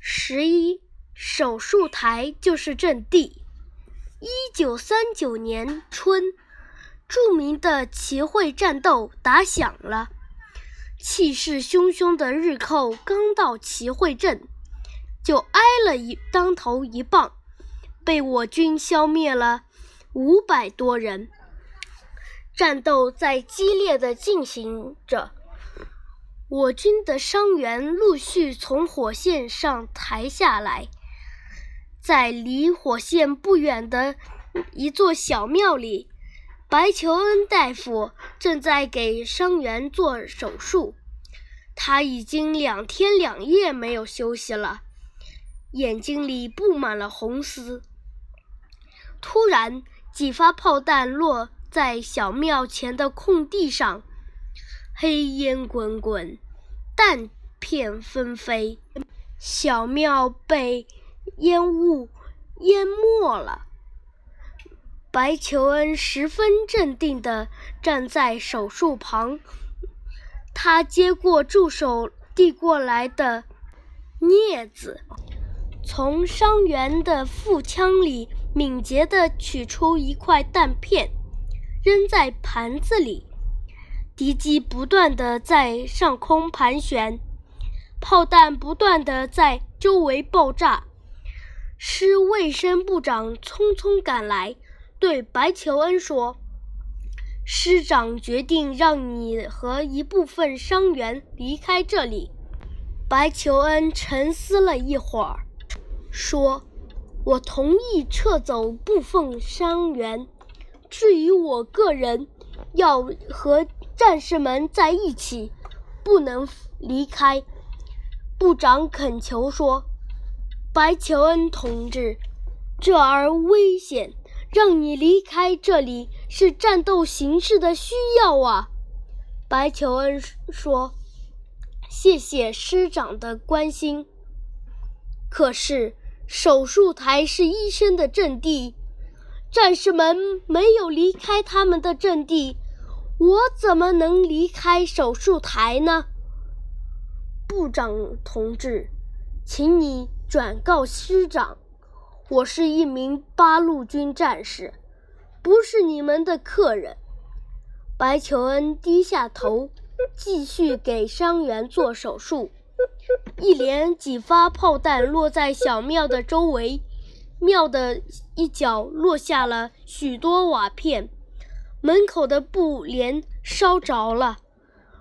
11手术台就是阵地。1939年春，著名的旗会战斗打响了。气势汹汹的日寇刚到旗会镇，就挨了当头一棒，被我军消灭了500多人。战斗在激烈的进行着，我军的伤员陆续从火线上抬下来，在离火线不远的一座小庙里，白求恩大夫正在给伤员做手术，他已经2天2夜没有休息了，眼睛里布满了红丝。突然，几发炮弹落在小庙前的空地上，黑烟滚滚，弹片纷飞，小庙被烟雾淹没了。白求恩十分镇定地站在手术旁，他接过助手递过来的镊子，从伤员的腹腔里敏捷地取出一块弹片，扔在盘子里。敌机不断地在上空盘旋，炮弹不断地在周围爆炸。师卫生部长匆匆赶来，对白求恩说，师长决定让你和一部分伤员离开这里。白求恩沉思了一会儿，说，我同意撤走部分伤员，至于我个人，要和战士们在一起，不能离开。部长恳求说，白求恩同志，这儿危险，让你离开这里是战斗形势的需要啊。白求恩说，谢谢师长的关心，可是手术台是医生的阵地，战士们没有离开他们的阵地，我怎么能离开手术台呢？部长同志，请你转告师长，我是一名8路军战士，不是你们的客人。白求恩低下头，继续给伤员做手术。一连几发炮弹落在小庙的周围，庙的一角落下了许多瓦片，门口的布帘烧着了，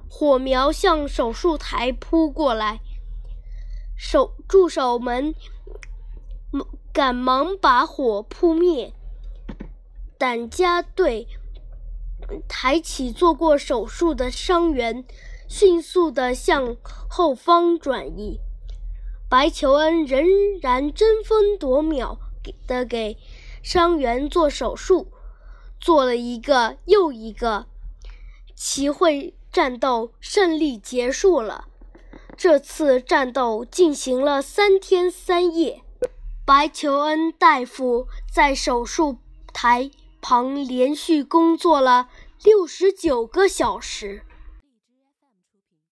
火苗向手术台扑过来，助手们赶忙把火扑灭。担架队抬起做过手术的伤员，迅速地向后方转移。白求恩仍然争分夺秒地给伤员做手术，做了一个又一个。旗会战斗胜利结束了。这次战斗进行了3天3夜。白求恩大夫在手术台旁连续工作了69个小时。